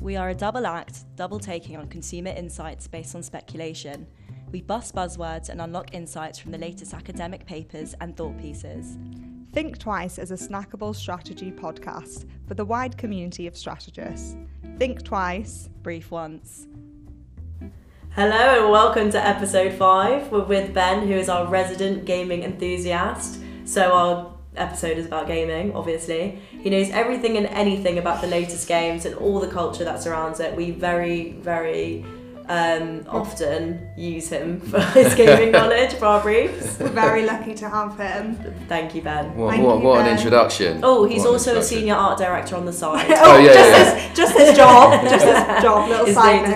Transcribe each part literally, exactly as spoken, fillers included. We are a double act, double taking on consumer insights based on speculation. We bust buzzwords and unlock insights from the latest academic papers and thought pieces. Think Twice is a snackable strategy podcast for the wide community of strategists. Think twice, brief once. Hello and welcome to episode five. We're with Ben, who is our resident gaming enthusiast. So our episode is about gaming, obviously. He knows everything and anything about the latest games and all the culture that surrounds it. We very, very um, often use him for his gaming knowledge for our briefs. We're very lucky to have him. Thank you, Ben. What, Thank what, you, what Ben. An introduction. Oh, he's what also a senior art director on the side. oh, oh, yeah, just, yeah, yeah. His, just his job, just his job, little his side note.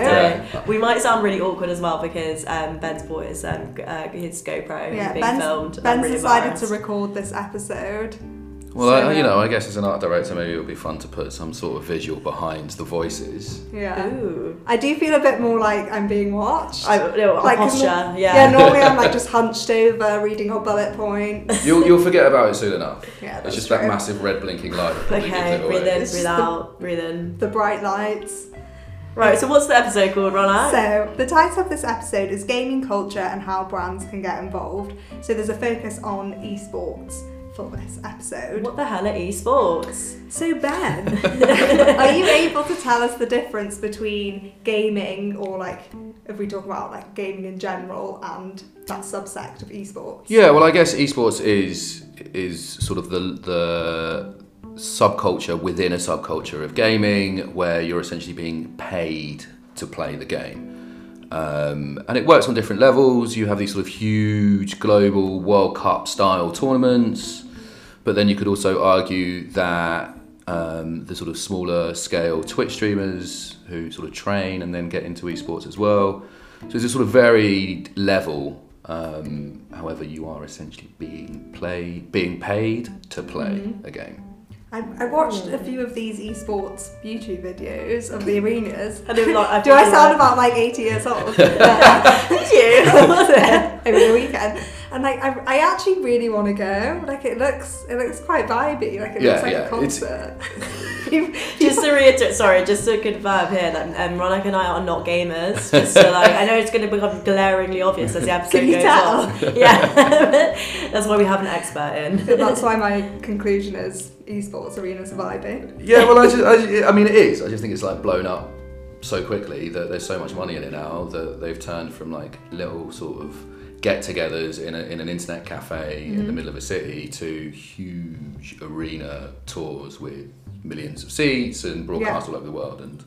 Yeah. We might sound really awkward as well because um, Ben's bought his, um, uh, his GoPro yeah, being Ben's, filmed. Ben's really decided embarrassed. to record this episode. Well, so, I, you know, I guess as an art director, maybe it would be fun to put some sort of visual behind the voices. Yeah. Ooh. I do feel a bit more like I'm being watched. I, no, like, posture, yeah. Yeah, normally I'm like just hunched over, reading all bullet points. You'll you'll forget about it soon enough. Yeah, that's It's just true. That massive red blinking light. Okay, breathe in, breathe the, out, breathe in. The bright lights. Right, so what's the episode called, Ronan? So, the title of this episode is Gaming Culture and How Brands Can Get Involved. So there's a focus on esports for this episode. What the hell are esports? So Ben, are you able to tell us the difference between gaming, or like if we talk about like gaming in general, and that subsect of esports? Yeah, well, I guess esports is is sort of the the subculture within a subculture of gaming, where you're essentially being paid to play the game. Um, and it works on different levels. You have these sort of huge global World Cup style tournaments, but then you could also argue that um, the sort of smaller scale Twitch streamers who sort of train and then get into esports as well. So it's a sort of varied level. Um, however, you are essentially being play being paid to play mm-hmm. a game. I watched a few of these esports YouTube videos of the arenas. I do, like, I do I sound about like eighty years old? Thank you. Over the weekend, and like I, I actually really want to go. Like it looks, it looks quite vibey. Like it yeah, looks like yeah. a concert. Just to reiterate, sorry, just to confirm here that um, Ronak and I are not gamers. Just so like, I know it's going to become glaringly obvious as the episode Can you goes tell? on. Yeah, that's why we have an expert in. So that's why my conclusion is esports arenas vibing. Yeah, well, I just, I, I mean, it is. I just think it's like blown up so quickly that there's so much money in it now that they've turned from like little sort of get-togethers in a, in an internet cafe mm-hmm. in the middle of a city to huge arena tours with millions of seats and broadcast yeah. all over the world. And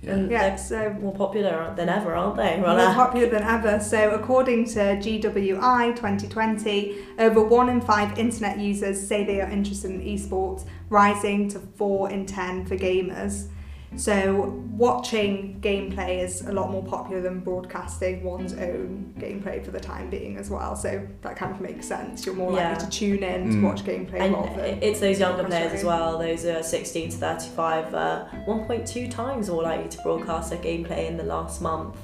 yeah, and yeah, they're so more popular than ever, aren't they? More popular than ever. So according to G W I twenty twenty, over one in five internet users say they are interested in esports, rising to four in ten for gamers. So watching gameplay is a lot more popular than broadcasting one's own gameplay for the time being as well. So that kind of makes sense. You're more yeah. likely to tune in mm. to watch gameplay. And rather it's those younger players as well. Those are sixteen to thirty-five, uh, one point two times more likely to broadcast their gameplay in the last month.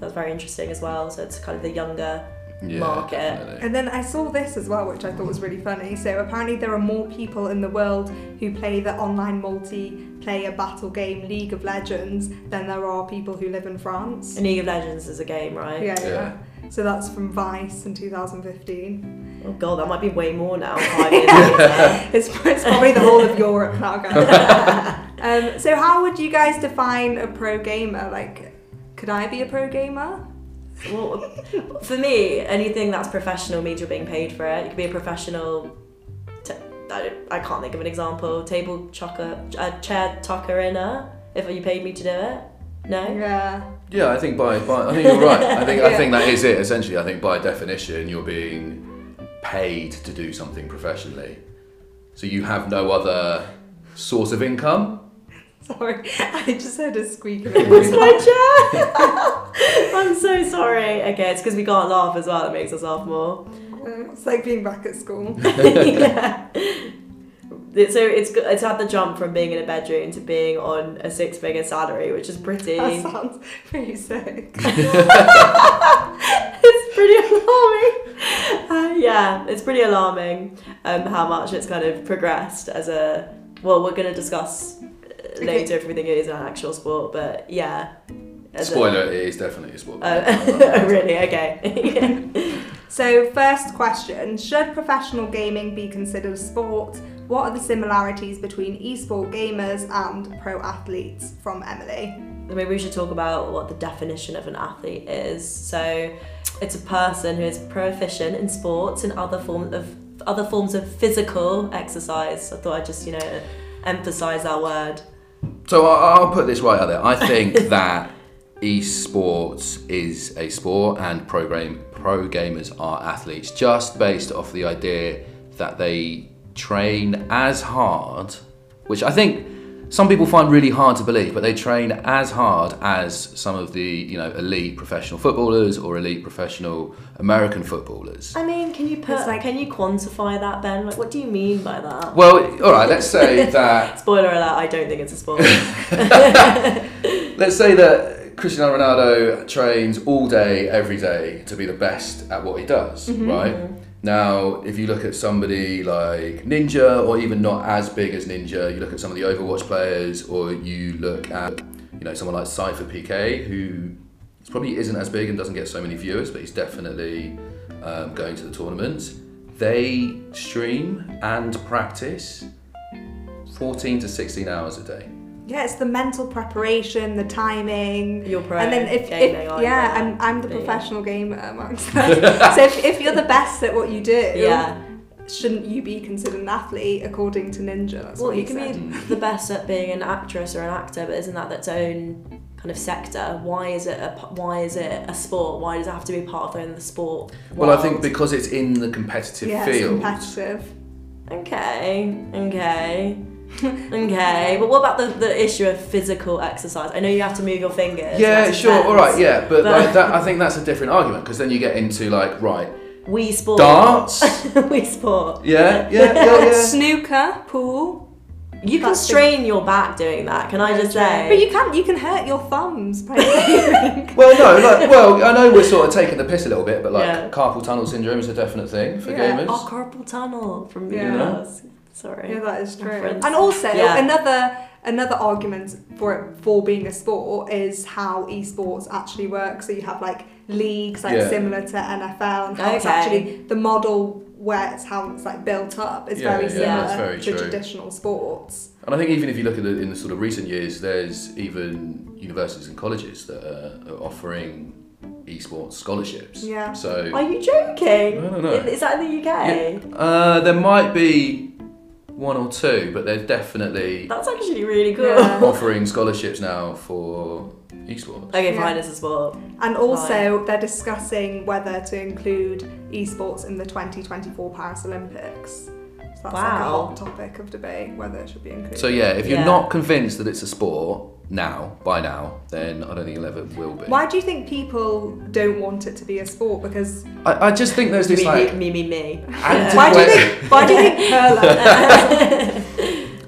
That's very interesting as well. So it's kind of the younger yeah, market. Definitely. And then I saw this as well, which I thought was really funny. So apparently there are more people in the world who play the online multiplayer battle game League of Legends than there are people who live in France. And League of Legends is a game, right? Yeah, yeah. yeah. So that's from Vice in two thousand fifteen. Oh god, that might be way more now. Five years later. It's, it's probably the whole of Europe now, guys. um, so how would you guys define a pro gamer? Like, could I be a pro gamer? Well, for me, anything that's professional means you're being paid for it. You could be a professional, t- I, don't, I can't think of an example, table chucker, uh, chair tucker inner, if you paid me to do it. No? Yeah. Yeah, I think by, by I think you're right. I think, yeah. I think that is it, essentially. I think by definition, you're being paid to do something professionally. So you have no other source of income. Sorry, I just heard a squeak. It was my chair. I'm so sorry. Okay, it's because we can't laugh as well. That makes us laugh more. Uh, it's like being back at school. yeah. So it's it's had the jump from being in a bedroom to being on a six-figure salary, which is pretty. That sounds pretty sick. It's pretty alarming. Uh, yeah, it's pretty alarming um, how much it's kind of progressed as a. Well, we're going to discuss loads of everything is an actual sport, but yeah. Spoiler, a... it is definitely a sport. Uh, oh, really? Okay. So, first question, should professional gaming be considered a sport? What are the similarities between esport gamers and pro athletes? From Emily. Maybe we should talk about what the definition of an athlete is. So, it's a person who is proficient in sports and other forms of other forms of physical exercise. I thought I'd just, you know, emphasise that word. So I'll put this right out there. I think that esports is a sport and pro game, pro gamers are athletes, just based off the idea that they train as hard, which I think some people find really hard to believe, but they train as hard as some of the, you know, elite professional footballers or elite professional American footballers. I mean, can you put, like, can you quantify that, Ben? Like, what do you mean by that? Well, all right, let's say that... Spoiler alert, I don't think it's a sport. Let's say that Cristiano Ronaldo trains all day, every day to be the best at what he does, mm-hmm. right? Mm-hmm. Now, if you look at somebody like Ninja, or even not as big as Ninja, you look at some of the Overwatch players, or you look at, you know, someone like CypherPK, who probably isn't as big and doesn't get so many viewers, but he's definitely um, going to the tournaments. They stream and practice fourteen to sixteen hours a day. Yeah, it's the mental preparation, the timing. You're pro. And then if, gaming, if yeah, I'm I'm the but professional yeah. gamer amongst that. So if, if you're the best at what you do, yeah, shouldn't you be considered an athlete according to Ninja? That's well, what you can said. Be the best at being an actress or an actor, but isn't that its own kind of sector? Why is it a why is it a sport? Why does it have to be part of the sport? Well, world? I think because it's in the competitive yeah, field. Yeah, competitive. Okay. Okay. Okay, but what about the, the issue of physical exercise? I know you have to move your fingers. Yeah, sure, all right, yeah, but, but... Like that, I think that's a different argument, because then you get into like, right, Wii Sport, darts, Wii Sport, yeah, yeah, yeah, yeah. snooker, pool. You can that's strain the... your back doing that. Can I just say? But you can you can hurt your thumbs. Playing well, no, like, well, I know we're sort of taking the piss a little bit, but like yeah. carpal tunnel syndrome is a definite thing for yeah. gamers. Oh, carpal tunnel from yeah. gamers. Sorry. Yeah, that is true. Reference. And also yeah. another another argument for it, for being a sport is how esports actually works. So you have like leagues like yeah. similar to N F L, and how okay. it's actually the model where it's how it's like built up is yeah, very yeah, similar very to true. Traditional sports. And I think even if you look at the, in the sort of recent years, there's even universities and colleges that are, are offering esports scholarships. Yeah. So are you joking? I don't know. Is, is that in the U K? Yeah. Uh, there might be. One or two, but they're definitely that's actually really cool. Yeah. offering scholarships now for esports. Okay, fine, yeah. it's a sport. And also, fine. They're discussing whether to include esports in the twenty twenty-four Paris Olympics. So that's wow. like a hot topic of debate whether it should be included. So yeah, if you're yeah. not convinced that it's a sport now, by now, then I don't think it ever will be. Why do you think people don't want it to be a sport? Because I, I just think there's this me, like me me me. Antiqu- why do you think? Why do you think Perla?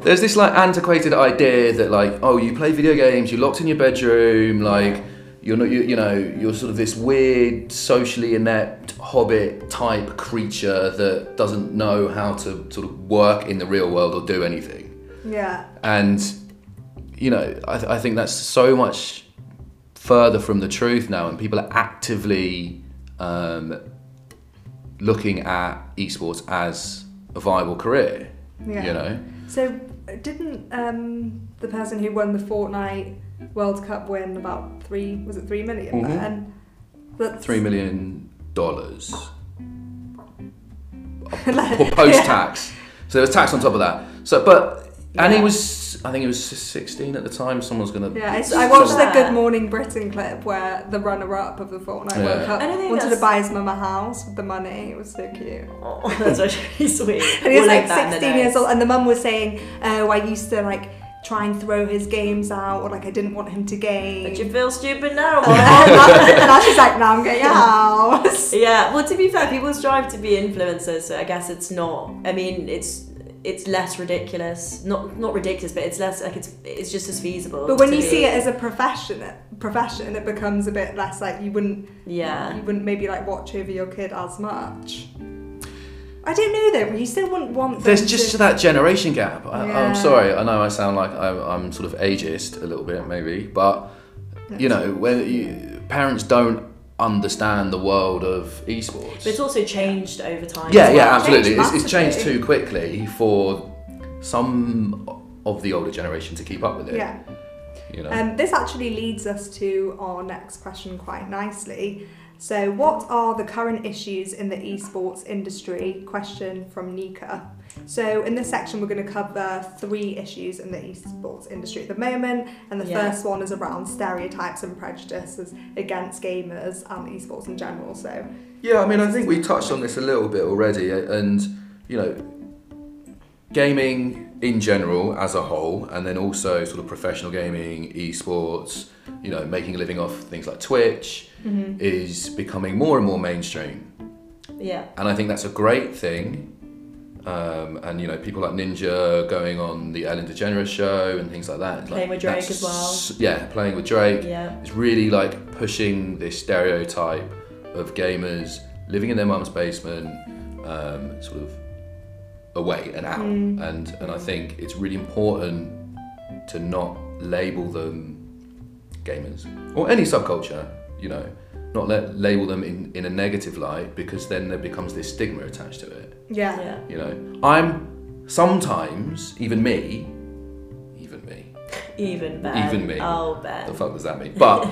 There's this like antiquated idea that like oh you play video games, you're locked in your bedroom, like you're not you, you know you're sort of this weird socially inept hobbit type creature that doesn't know how to sort of work in the real world or do anything. Yeah. And. You know, I, th- I think that's so much further from the truth now, and people are actively um, looking at esports as a viable career. Yeah. You know. So, didn't um, the person who won the Fortnite World Cup win about three? Was it three million? Mm-hmm. Then? That's... Three million dollars. Post tax. Yeah. So there was tax on top of that. So, but. Yeah. And he was, I think he was sixteen at the time, someone's going to... Yeah, I, I watched the Good Morning Britain clip where the runner-up of the Fortnite yeah. World Cup wanted that's... to buy his mum a house with the money. It was so cute. Oh, that's actually sweet. And he was like, like sixteen years old, and the mum was saying, oh, I used to like try and throw his games out, or like I didn't want him to game. But you feel stupid now. And now she's like, now I'm getting out. Yeah, well, to be fair, people strive to be influencers, so I guess it's not, I mean, it's... It's less ridiculous, not not ridiculous, but it's less like it's it's just as feasible. But when you be. see it as a profession, profession, it becomes a bit less like you wouldn't, yeah, you wouldn't maybe like watch over your kid as much. I don't know though, but you still wouldn't want them. There's just to... that generation gap. I, yeah. I'm sorry, I know I sound like I'm, I'm sort of ageist a little bit maybe, but you know, when you, parents don't understand the world of esports. But it's also changed over time. Yeah, well. yeah, absolutely. It's changed, it's, it's changed too quickly for some of the older generation to keep up with it. Yeah. You know. Um, this actually leads us to our next question quite nicely. So, what are the current issues in the esports industry? Question from Nika. So, in this section, we're going to cover three issues in the esports industry at the moment. And the yeah. first one is around stereotypes and prejudices against gamers and esports in general. So, yeah, I mean, I think we touched on this a little bit already. And, you know, gaming in general as a whole, and then also sort of professional gaming, esports, you know, making a living off things like Twitch, mm-hmm. is becoming more and more mainstream. Yeah. And I think that's a great thing. Um, and, you know, people like Ninja going on the Ellen DeGeneres show and things like that. Playing like, with Drake as well. Yeah, playing with Drake. Yeah. It's really, like, pushing this stereotype of gamers living in their mum's basement, um, sort of away and out. Mm. And, and I think it's really important to not label them gamers or any subculture, you know, not let label them in, in a negative light, because then there becomes this stigma attached to it. Yeah. yeah. You know, I'm sometimes, even me, even me. Even Ben. Even me. Oh, Ben. The fuck does that mean? But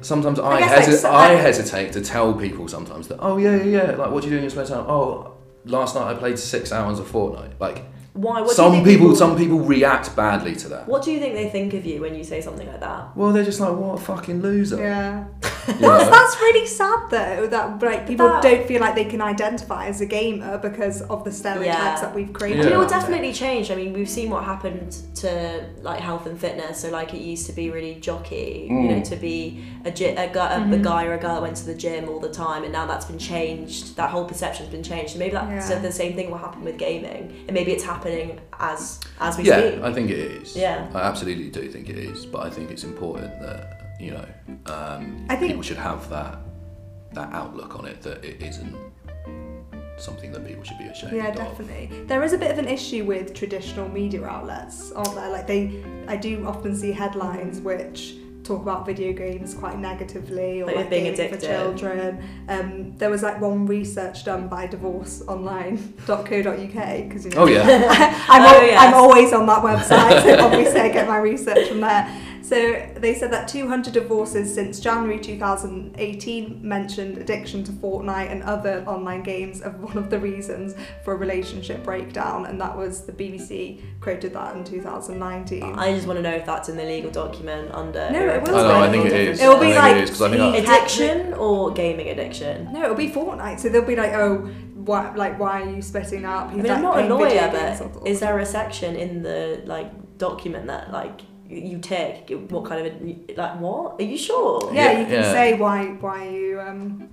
sometimes I, I, hesi- like, so I hesitate to tell people sometimes that, oh, yeah, yeah, yeah, like, what do you do in your spare time? Oh, last night I played six hours of Fortnite. Like, why? What some do you think people, people some people react badly to that. What do you think they think of you when you say something like that? Well, they're just like, what a fucking loser. Yeah. That's, that's really sad though, that like people that, don't feel like they can identify as a gamer because of the stereotypes yeah. that we've created. Yeah. It will definitely change. I mean, we've seen what happened to like health and fitness. So like it used to be really jockey, mm. you know, to be a, gy- a, guy, a, mm-hmm. a guy or a girl that went to the gym all the time, and now that's been changed. That whole perception's been changed. So maybe that's yeah. so the same thing will happen with gaming, and maybe it's happening as as we yeah, speak. Yeah, I think it is. Yeah, I absolutely do think it is, but I think it's important that, you know, um, I think people should have that that outlook on it, that it isn't something that people should be ashamed yeah, of. Yeah, definitely. There is a bit of an issue with traditional media outlets, aren't there? Like they, I do often see headlines which talk about video games quite negatively, or like, like being addicted for children. Um, there was like one research done by divorce online dot co dot U K because you know, oh yeah, I'm, oh, al- yes. I'm always on that website, so obviously I get my research from there. So they said that two hundred divorces since January two thousand eighteen mentioned addiction to Fortnite and other online games as one of the reasons for a relationship breakdown, and that was the B B C quoted that in two thousand nineteen. I just want to know if that's in the legal document under. No, it will. I, know, I think it is. It will be like it is, I think addiction or gaming addiction. No, it'll be Fortnite. So they'll be like, oh, why, like, why are you splitting up? I mean, like, I'm not a lawyer, but is there a section in the like document that like you take what kind of a, like what are you sure yeah, yeah you can yeah. say why why are you um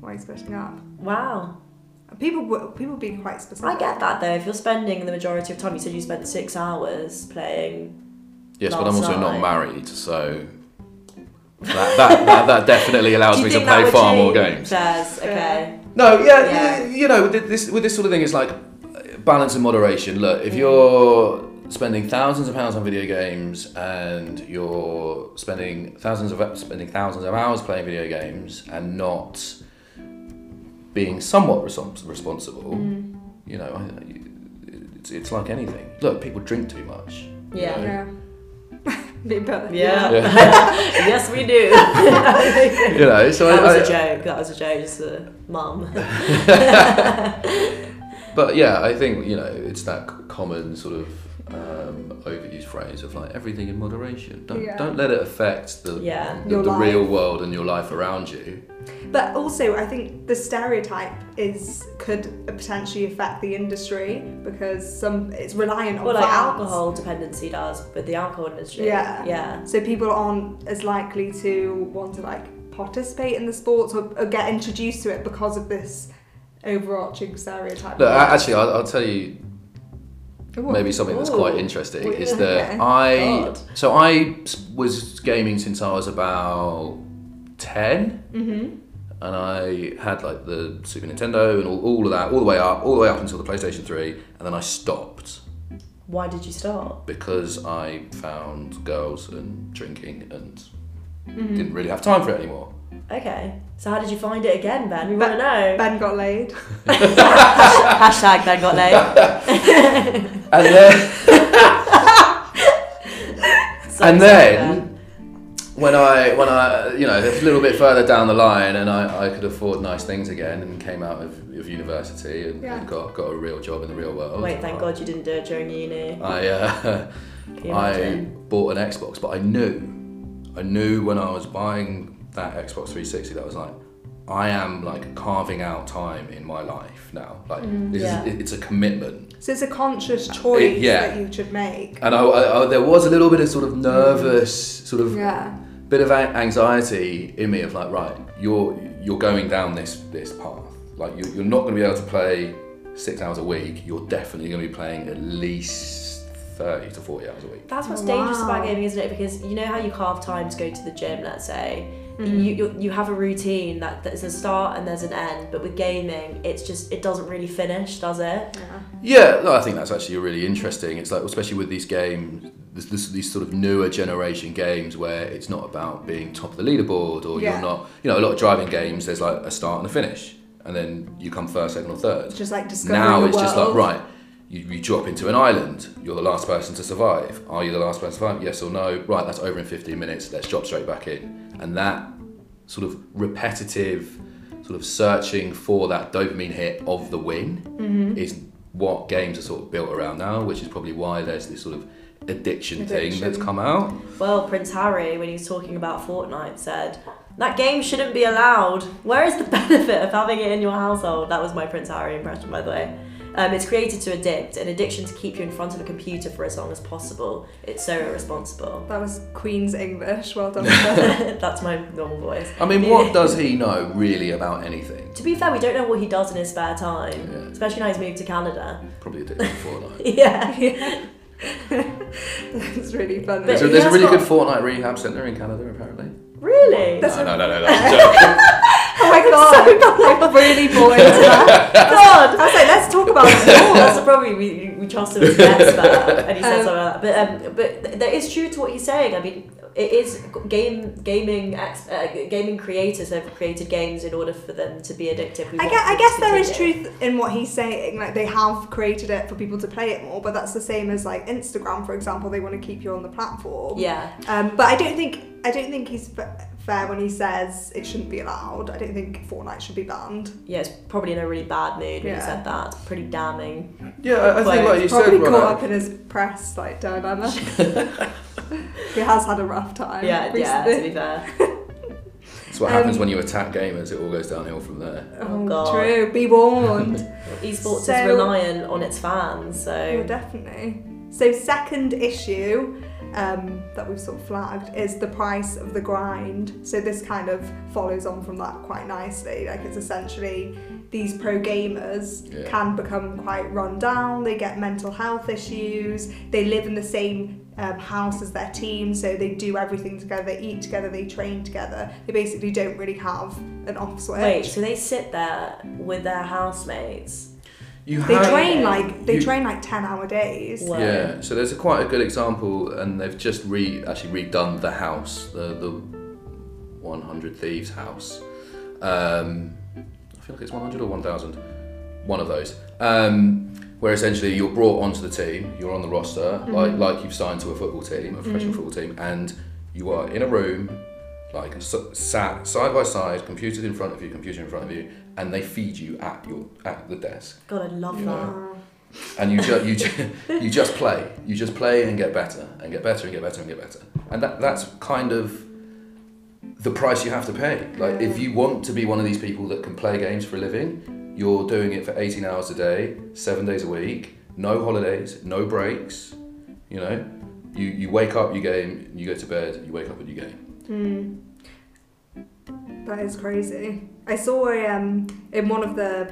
why are you splitting up. Wow, people people being quite specific. I get that though, if you're spending the majority of time, you said you spent six hours playing. Yes, but I'm also night. not married, so that that, that, that definitely allows me to play far more games. Says, okay. No, yeah, yeah, you know, with this with this sort of thing, it's like balance and moderation. Look, if mm. you're spending thousands of pounds on video games and you're spending thousands of spending thousands of hours playing video games and not being somewhat responsible, mm. you know, it's, it's like anything. Look, people drink too much. Yeah. You know? Yeah. Yeah. yeah. Yes, we do. You know, so that I, was I, a joke. That was a joke. Just a mum. But yeah, I think, you know, it's that common sort of Um, overused phrase of like everything in moderation. Don't yeah. don't let it affect the yeah. the, the real world and your life around you. But also, I think the stereotype is could potentially affect the industry because some it's reliant on well, like alcohol dependency does with the alcohol industry. Yeah, yeah. So people aren't as likely to want to like participate in the sports or, or get introduced to it because of this overarching stereotype. Look, actually, I'll, I'll tell you. Ooh. Maybe something that's quite interesting Ooh. is that okay. I God. so I was gaming since I was about ten, mm-hmm. and I had like the Super Nintendo and all, all of that, all the way up, all the way up until the PlayStation three, and then I stopped. Why did you stop? Because I found girls and drinking and mm-hmm. didn't really have time for it anymore. Okay, so how did you find it again, Ben? We want to know. Ben got laid. Hashtag Ben got laid. And then, Sorry, and then when I when I you know a little bit further down the line, and I, I could afford nice things again, and came out of, of university and, yeah. and got got a real job in the real world. Wait, thank I, God you didn't do it during uni. I uh, I bought an Xbox, but I knew I knew when I was buying that Xbox three sixty, that was like, I am like carving out time in my life now. Like mm, this yeah. is, it's a commitment. So it's a conscious choice it, yeah. that you should make. And I, I, I, there was a little bit of sort of nervous, mm. sort of yeah. bit of anxiety in me of like, right, you're you're going down this this path. Like you, you're not going to be able to play six hours a week. You're definitely going to be playing at least thirty to forty hours a week. That's what's wow. dangerous about gaming, isn't it? Because you know how you carve time to go to the gym, let's say. Mm-hmm. You, you you have a routine that there's a start and there's an end, but with gaming, it's just, it doesn't really finish, does it? Yeah, yeah no, I think that's actually really interesting. It's like, especially with these games, this, this, these sort of newer generation games where it's not about being top of the leaderboard or yeah. you're not, you know, a lot of driving games, there's like a start and a finish, and then you come first, second or third. It's just like discovering the world. Now it's just like, right, You, you drop into an island, you're the last person to survive. Are you the last person to survive? Yes or no? Right, that's over in fifteen minutes, let's drop straight back in. And that sort of repetitive, sort of searching for that dopamine hit of the win mm-hmm. is what games are sort of built around now, which is probably why there's this sort of addiction, addiction. thing that's come out. Well, Prince Harry, when he was talking about Fortnite, said, that game shouldn't be allowed. Where is the benefit of having it in your household? That was my Prince Harry impression, by the way. Um, it's created to addict, an addiction to keep you in front of a computer for as long as possible. It's so irresponsible. That was Queen's English, well done. That's my normal voice. I mean, what does he know really about anything? To be fair, we don't know what he does in his spare time, yeah. especially now he's moved to Canada. Probably addicted to Fortnite. yeah. yeah. That's really funny. There's a, there's a really got... good Fortnite rehab centre in Canada, apparently. Really? No, a... no, no, no, that's a joke. Oh my god, I'm so really bored into that. God, I was like, let's talk about it more. That's probably, we, we trust him to get that. And he said um, something like that. But, um, but that is true to what he's saying. I mean, it is game gaming uh, gaming creators have created games in order for them to be addictive. We I guess, I guess there is truth in what he's saying. Like they have created it for people to play it more, but that's the same as like Instagram, for example. They want to keep you on the platform. Yeah. Um, but I don't think I don't think he's f- fair when he says it shouldn't be allowed. I don't think Fortnite should be banned. Yeah, it's probably in a really bad mood when yeah. he said that. It's pretty damning. Yeah, I think like you said, probably caught up in his press like dilemma. He has had a rough time. Yeah, recently. yeah, to be fair. That's what um, happens when you attack gamers, it all goes downhill from there. Oh, God. True, be warned. Esports so, is reliant on its fans, so. Yeah, definitely. So, second issue um, that we've sort of flagged is the price of the grind. So, this kind of follows on from that quite nicely. Like, it's essentially these pro gamers yeah. can become quite run down, they get mental health issues, they live in the same Um, house as their team, so they do everything together, they eat together, they train together. They basically don't really have an off switch. Wait, so they sit there with their housemates? You they have, train like they you, train like ten hour days. Whoa. Yeah, so there's a quite a good example, and they've just re actually redone the house, the the one hundred Thieves house. Um, I feel like it's one hundred or one thousand, one of those. Um, Where essentially you're brought onto the team, you're on the roster, mm-hmm. like like you've signed to a football team, a professional mm-hmm. football team, and you are in a room, like so, sat side by side, computers in front of you, computer in front of you, and they feed you at your at the desk. God, I love that. Know? And you just you ju- you just play, you just play and get better and get better and get better and get better, and that that's kind of the price you have to pay. Like if you want to be one of these people that can play games for a living. You're doing it for eighteen hours a day, seven days a week, no holidays, no breaks, you know? You you wake up, you game, you go to bed, you wake up and you game. Mm. That is crazy. I saw um in one of the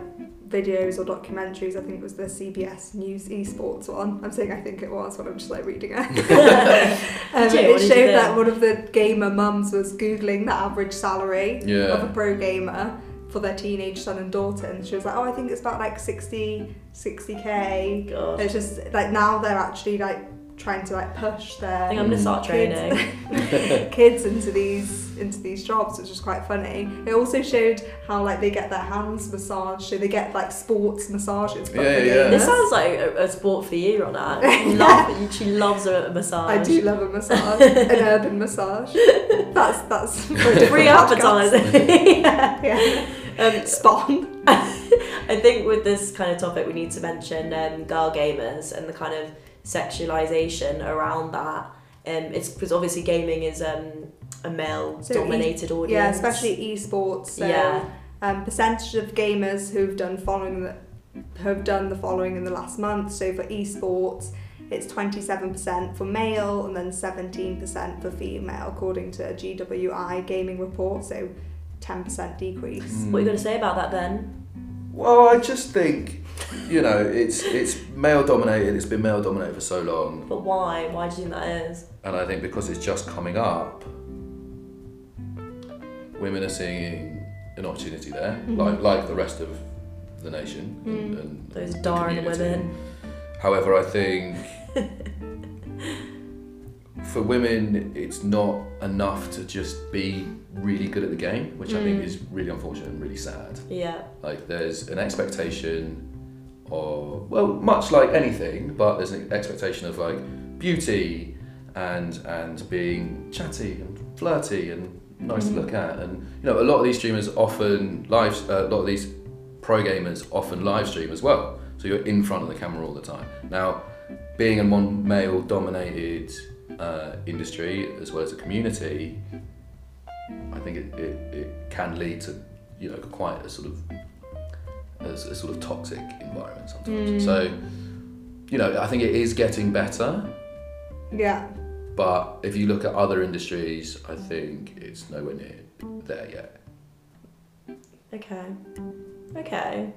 videos or documentaries. I think it was the C B S News esports one. I'm saying I think it was, but I'm just like reading it. um, it showed that one of the gamer mums was Googling the average salary yeah. of a pro gamer for their teenage son and daughter, and she was like, oh, I think it's about like sixty, sixty K. God. It's just like now they're actually like trying to like push their I think I'm gonna start training kids, kids into these into these jobs, which is quite funny. It also showed how like they get their hands massaged, so they get like sports massages. Yeah, yeah. This sounds like a, a sport for you, Ronan. yeah. Love, she loves a, a massage. I do love a massage, an urban massage. That's that's free advertising. yeah, yeah. Um, Spawn. I think with this kind of topic, we need to mention um, girl gamers and the kind of sexualization around that. Um, it's because obviously gaming is um, a male-dominated so e- audience. Yeah, especially esports. So, yeah. Um, percentage of gamers who've done following the, have done the following in the last month. So for esports, it's twenty-seven percent for male and then seventeen percent for female, according to a G W I gaming report. So ten percent decrease. Mm. What are you going to say about that, Ben? Well, I just think, you know, it's it's male dominated. It's been male dominated for so long. But why? Why do you think that is? And I think because it's just coming up, women are seeing an opportunity there, mm-hmm. like like the rest of the nation. Mm. And, and those darn women. However, I think for women, it's not enough to just be really good at the game, which mm. I think is really unfortunate and really sad. Yeah. Like there's an expectation. Or, well, much like anything, but there's an expectation of like beauty and and being chatty and flirty and nice mm-hmm. to look at, and you know a lot of these streamers often live uh, a lot of these pro gamers often live stream as well, so you're in front of the camera all the time. Now, being in one male dominated uh, industry as well as a community, I think it, it, it can lead to you know quite a sort of a sort of toxic environment sometimes. Mm. So, you know, I think it is getting better. Yeah. But if you look at other industries, I think it's nowhere near there yet. Okay. Okay.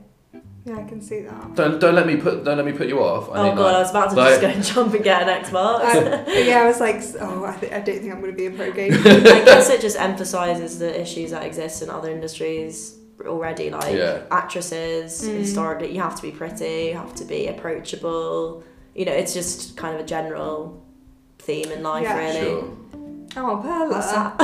Yeah, I can see that. Don't don't let me put don't let me put you off. I oh mean, god, like, I was about to like, just go and jump and get an Xbox. I, yeah, I was like, oh, I, th- I don't think I'm going to be a pro gamer. I guess it just emphasises the issues that exist in other industries already, like yeah. actresses mm. historically, you have to be pretty, you have to be approachable, you know, it's just kind of a general theme in life, yeah. really. Sure. Oh, Perla. What's that?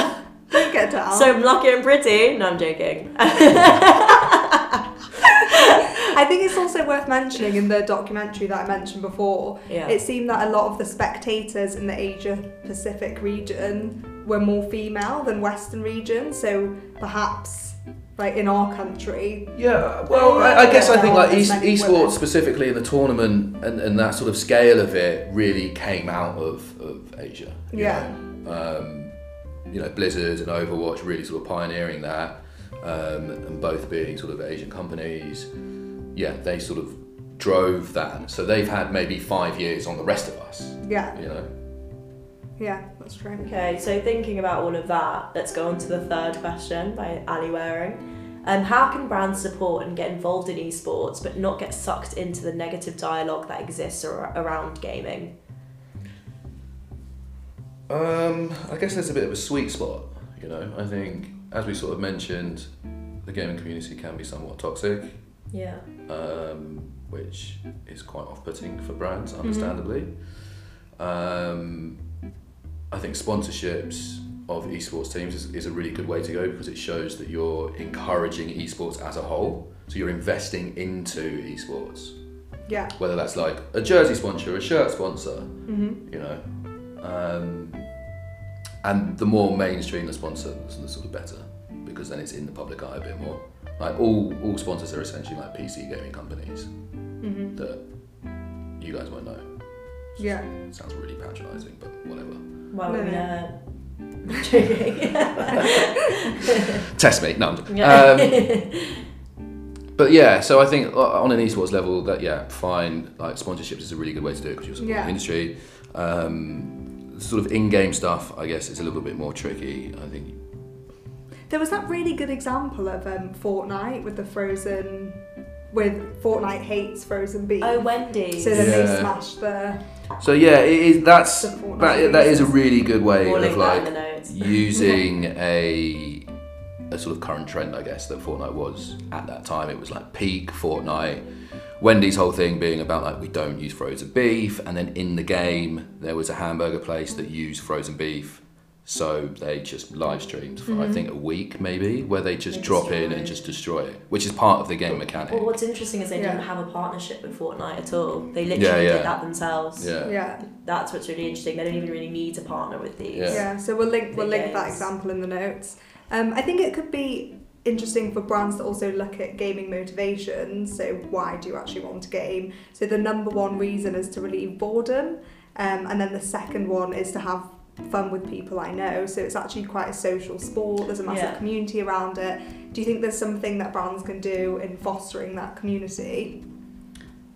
Don't get down. So lucky and pretty. No, I'm joking. I think it's also worth mentioning in the documentary that I mentioned before, yeah. it seemed that a lot of the spectators in the Asia-Pacific region were more female than Western region, so perhaps like in our country. Yeah, well, I, I guess I think like esports e- e- specifically in the tournament and, and that sort of scale of it really came out of, of Asia. You yeah. know? Um, you know, Blizzard and Overwatch really sort of pioneering that, um, and both being sort of Asian companies. Yeah, they sort of drove that. So they've had maybe five years on the rest of us. Yeah. You know? Yeah, that's true. Okay, so thinking about all of that, let's go on to the third question by Ali Waring. Um, how can brands support and get involved in esports but not get sucked into the negative dialogue that exists ar- around gaming? Um, I guess there's a bit of a sweet spot, you know. I think, as we sort of mentioned, the gaming community can be somewhat toxic. Yeah. Um, which is quite off-putting for brands, understandably. Mm-hmm. Um... I think sponsorships of esports teams is, is a really good way to go because it shows that you're encouraging esports as a whole. So you're investing into esports. Yeah. Whether that's like a jersey sponsor, a shirt sponsor, mm-hmm. you know. Um, and the more mainstream the sponsor, the sort of better, because then it's in the public eye a bit more. Like all, all sponsors are essentially like P C gaming companies mm-hmm. that you guys won't know. Yeah. It sounds really patronising, but whatever. Well, no, no. I'm joking. Test me. No, I'm joking. Um, but yeah, so I think on an esports level, that yeah, fine. Like sponsorships is a really good way to do it because you're supporting yeah. the industry. Um, sort of in-game stuff, I guess, is a little bit more tricky. I think there was that really good example of um, Fortnite with the frozen with Fortnite hates frozen beef. Oh, Wendy's. So then yeah. they smashed the. So yeah, it is. That's that. That is a really good way All of like using a a sort of current trend, I guess, that Fortnite was at that time. It was like peak Fortnite. Wendy's whole thing being about like we don't use frozen beef, and then in the game there was a hamburger place that used frozen beef. So they just live streamed for mm-hmm. I think a week maybe, where they just they drop in it. and just destroy it, which is part of the game mechanic. Well, what's interesting is they yeah. didn't have a partnership with Fortnite at all. They literally yeah, yeah. did that themselves. Yeah. yeah, that's what's really interesting. They don't even really need to partner with these. Yeah, yeah. So we'll link we'll link that example in the notes. Um, I think it could be interesting for brands that also look at gaming motivations. So why do you actually want to game? So the number one reason is to relieve boredom, um, and then the second one is to have fun with people I know. So it's actually quite a social sport. There's a massive yeah. community around it. Do you think there's something that brands can do in fostering that community?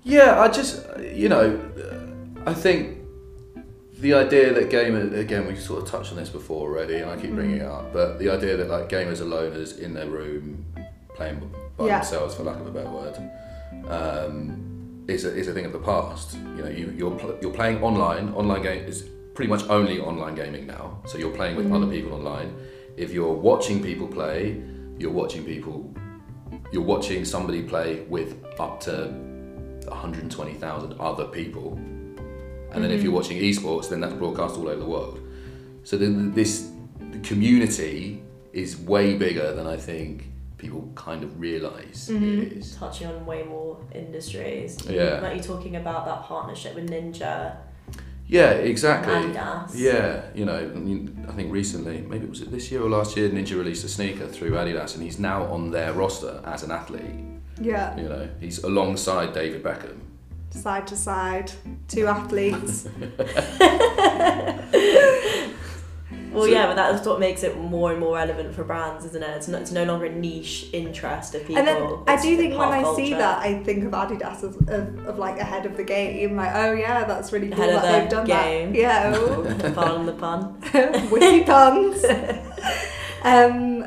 Yeah, I just, you know, I think the idea that gamers, again, we've sort of touched on this before already, and I keep mm-hmm. bringing it up, but the idea that like gamers are loners in their room playing by yeah. themselves, for lack of a better word, um, is a, is a thing of the past. You know, you, you're pl- you're playing online. Online game is pretty much only online gaming now, so you're playing with mm-hmm. other people online. If you're watching people play, you're watching people, you're watching somebody play with up to one hundred twenty thousand other people, and mm-hmm. then if you're watching esports, then that's broadcast all over the world. So then this community is way bigger than I think people kind of realise mm-hmm. it is. Touching on way more industries, yeah. like you're talking about that partnership with Ninja. Yeah, exactly. Adidas. Yeah, you know, I, mean, I think recently, maybe was it this year or last year, Ninja released a sneaker through Adidas, and he's now on their roster as an athlete. Yeah. You know, he's alongside David Beckham. Side to side, two athletes. Well, so, yeah, but that's what makes it more and more relevant for brands, isn't it? It's, not, it's no longer a niche interest of people. And then I do think when I culture. see that, I think of Adidas as of, of like ahead of the game. Like, oh yeah, that's really cool that they've done game. that. Yeah. Oh. Pardon the pun. Witty puns. um,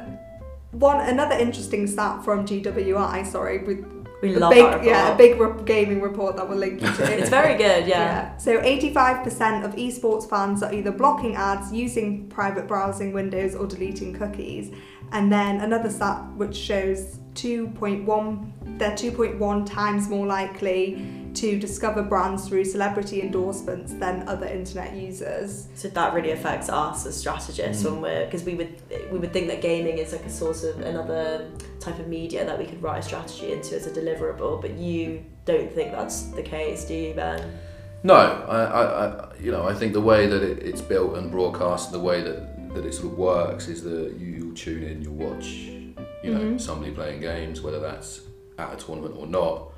one another interesting stat from G W I. Sorry, with. We love big, that yeah, a big re- gaming report that we'll link you to. It's very good, yeah. yeah. So eighty-five percent of esports fans are either blocking ads, using private browsing windows, or deleting cookies. And then another stat which shows two point one they're two point one times more likely to discover brands through celebrity endorsements than other internet users. So that really affects us as strategists mm. when we're, because we would we would think that gaming is like a source of another type of media that we could write a strategy into as a deliverable, but you don't think that's the case, do you, Ben? No, I, I, I you know I think the way that it, it's built and broadcast, the way that, that it sort of works is that you tune in, you watch, you know, mm-hmm. somebody playing games, whether that's at a tournament or not.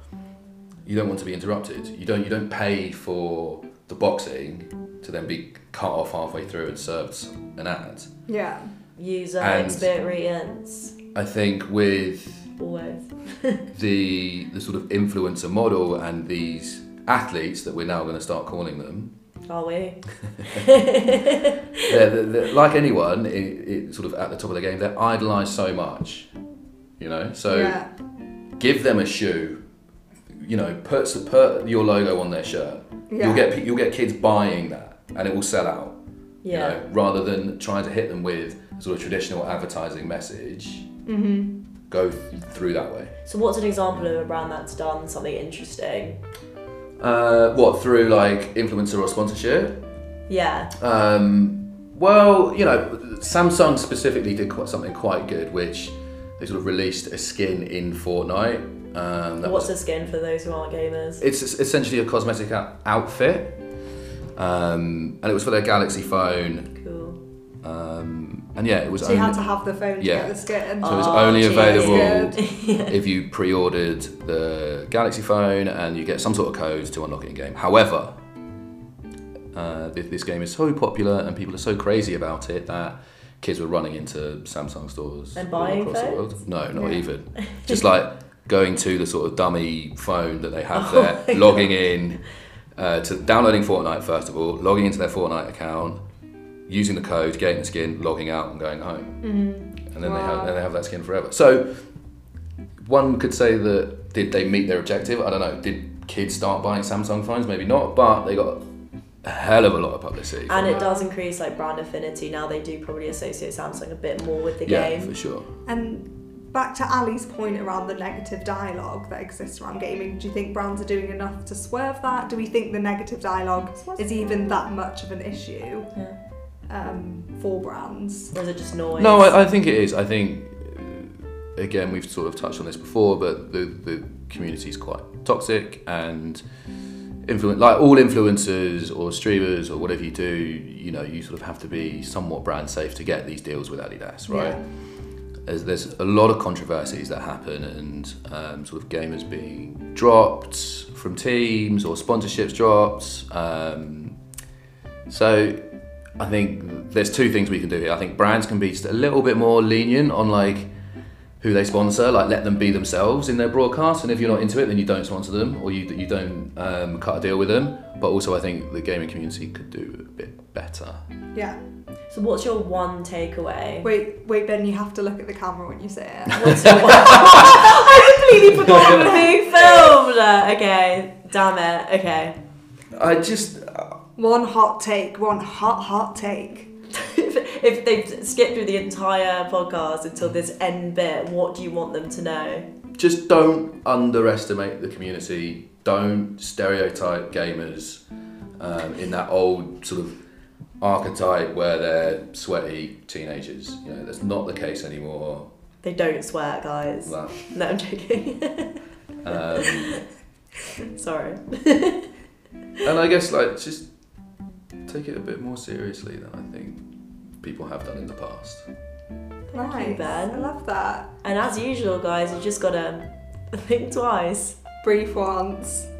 You don't want to be interrupted. You don't. You don't pay for the boxing to then be cut off halfway through and served an ad. Yeah, user and experience. I think with always the the sort of influencer model and these athletes that we're now going to start calling them. Are we? they're, they're, they're, like anyone, it, it sort of at the top of the game, they're idolised so much. You know, so yeah. give them a shoe. You know, put, put your logo on their shirt. Yeah. You'll get you'll get kids buying that, and it will sell out. Yeah. You know, rather than trying to hit them with sort of traditional advertising message, mm-hmm. go th- through that way. So, what's an example of a brand that's done something interesting? Uh, what through like influencer or sponsorship? Yeah. Um, well, you know, Samsung specifically did quite, something quite good, which they sort of released a skin in Fortnite. Um, What's was, a skin for those who aren't gamers? It's essentially a cosmetic outfit, um, and it was for their Galaxy phone. Cool. Um, and yeah, it was. So only, you had to have the phone yeah. to get the skin. So oh, it was only geez. available yeah. if you pre-ordered the Galaxy phone, and you get some sort of code to unlock it in game. However, uh, this game is so popular and people are so crazy about it that kids were running into Samsung stores and buying all across phones? the world. No, not yeah. even. Just like. Going to the sort of dummy phone that they have oh there, logging God. in, uh, to downloading Fortnite first of all, logging into their Fortnite account, using the code, getting the skin, logging out and going home. Mm-hmm. And then wow. they have then they have that skin forever. So one could say that did they meet their objective? I don't know. Did kids start buying Samsung phones? Maybe not, but they got a hell of a lot of publicity. And it that. does increase like brand affinity. Now they do probably associate Samsung a bit more with the yeah, game. Yeah, for sure. And back to Ali's point around the negative dialogue that exists around gaming, do you think brands are doing enough to swerve that? Do we think the negative dialogue is even that much of an issue yeah. um, for brands? Or is it just noise? No, I, I think it is. I think, again, we've sort of touched on this before, but the, the community is quite toxic, and influence, like all influencers or streamers or whatever you do, you know, you sort of have to be somewhat brand safe to get these deals with Adidas, right? Yeah. There's, there's a lot of controversies that happen, and um, sort of gamers being dropped from teams or sponsorships dropped. Um, so I think there's two things we can do here. I think brands can be just a little bit more lenient on like who they sponsor, like let them be themselves in their broadcast, and if you're not into it, then you don't sponsor them, or you you don't um, cut a deal with them. But also I think the gaming community could do a bit better. Yeah. So what's your one takeaway? Wait, wait, Ben, you have to look at the camera when you say it. What's your one? I completely forgot it was being filmed. Okay, damn it, okay. I just... Uh... One hot take, one hot, hot take. If they've skipped through the entire podcast until this end bit, what do you want them to know? Just don't underestimate the community. Don't stereotype gamers um, in that old sort of archetype where they're sweaty teenagers. You know, that's not the case anymore. They don't swear, guys. Nah. No, I'm joking. um, Sorry. And I guess, like, just take it a bit more seriously than I think people have done in the past. Nice. Thank you, Ben. I love that. And as usual, guys, you just gotta think twice. Breathe once.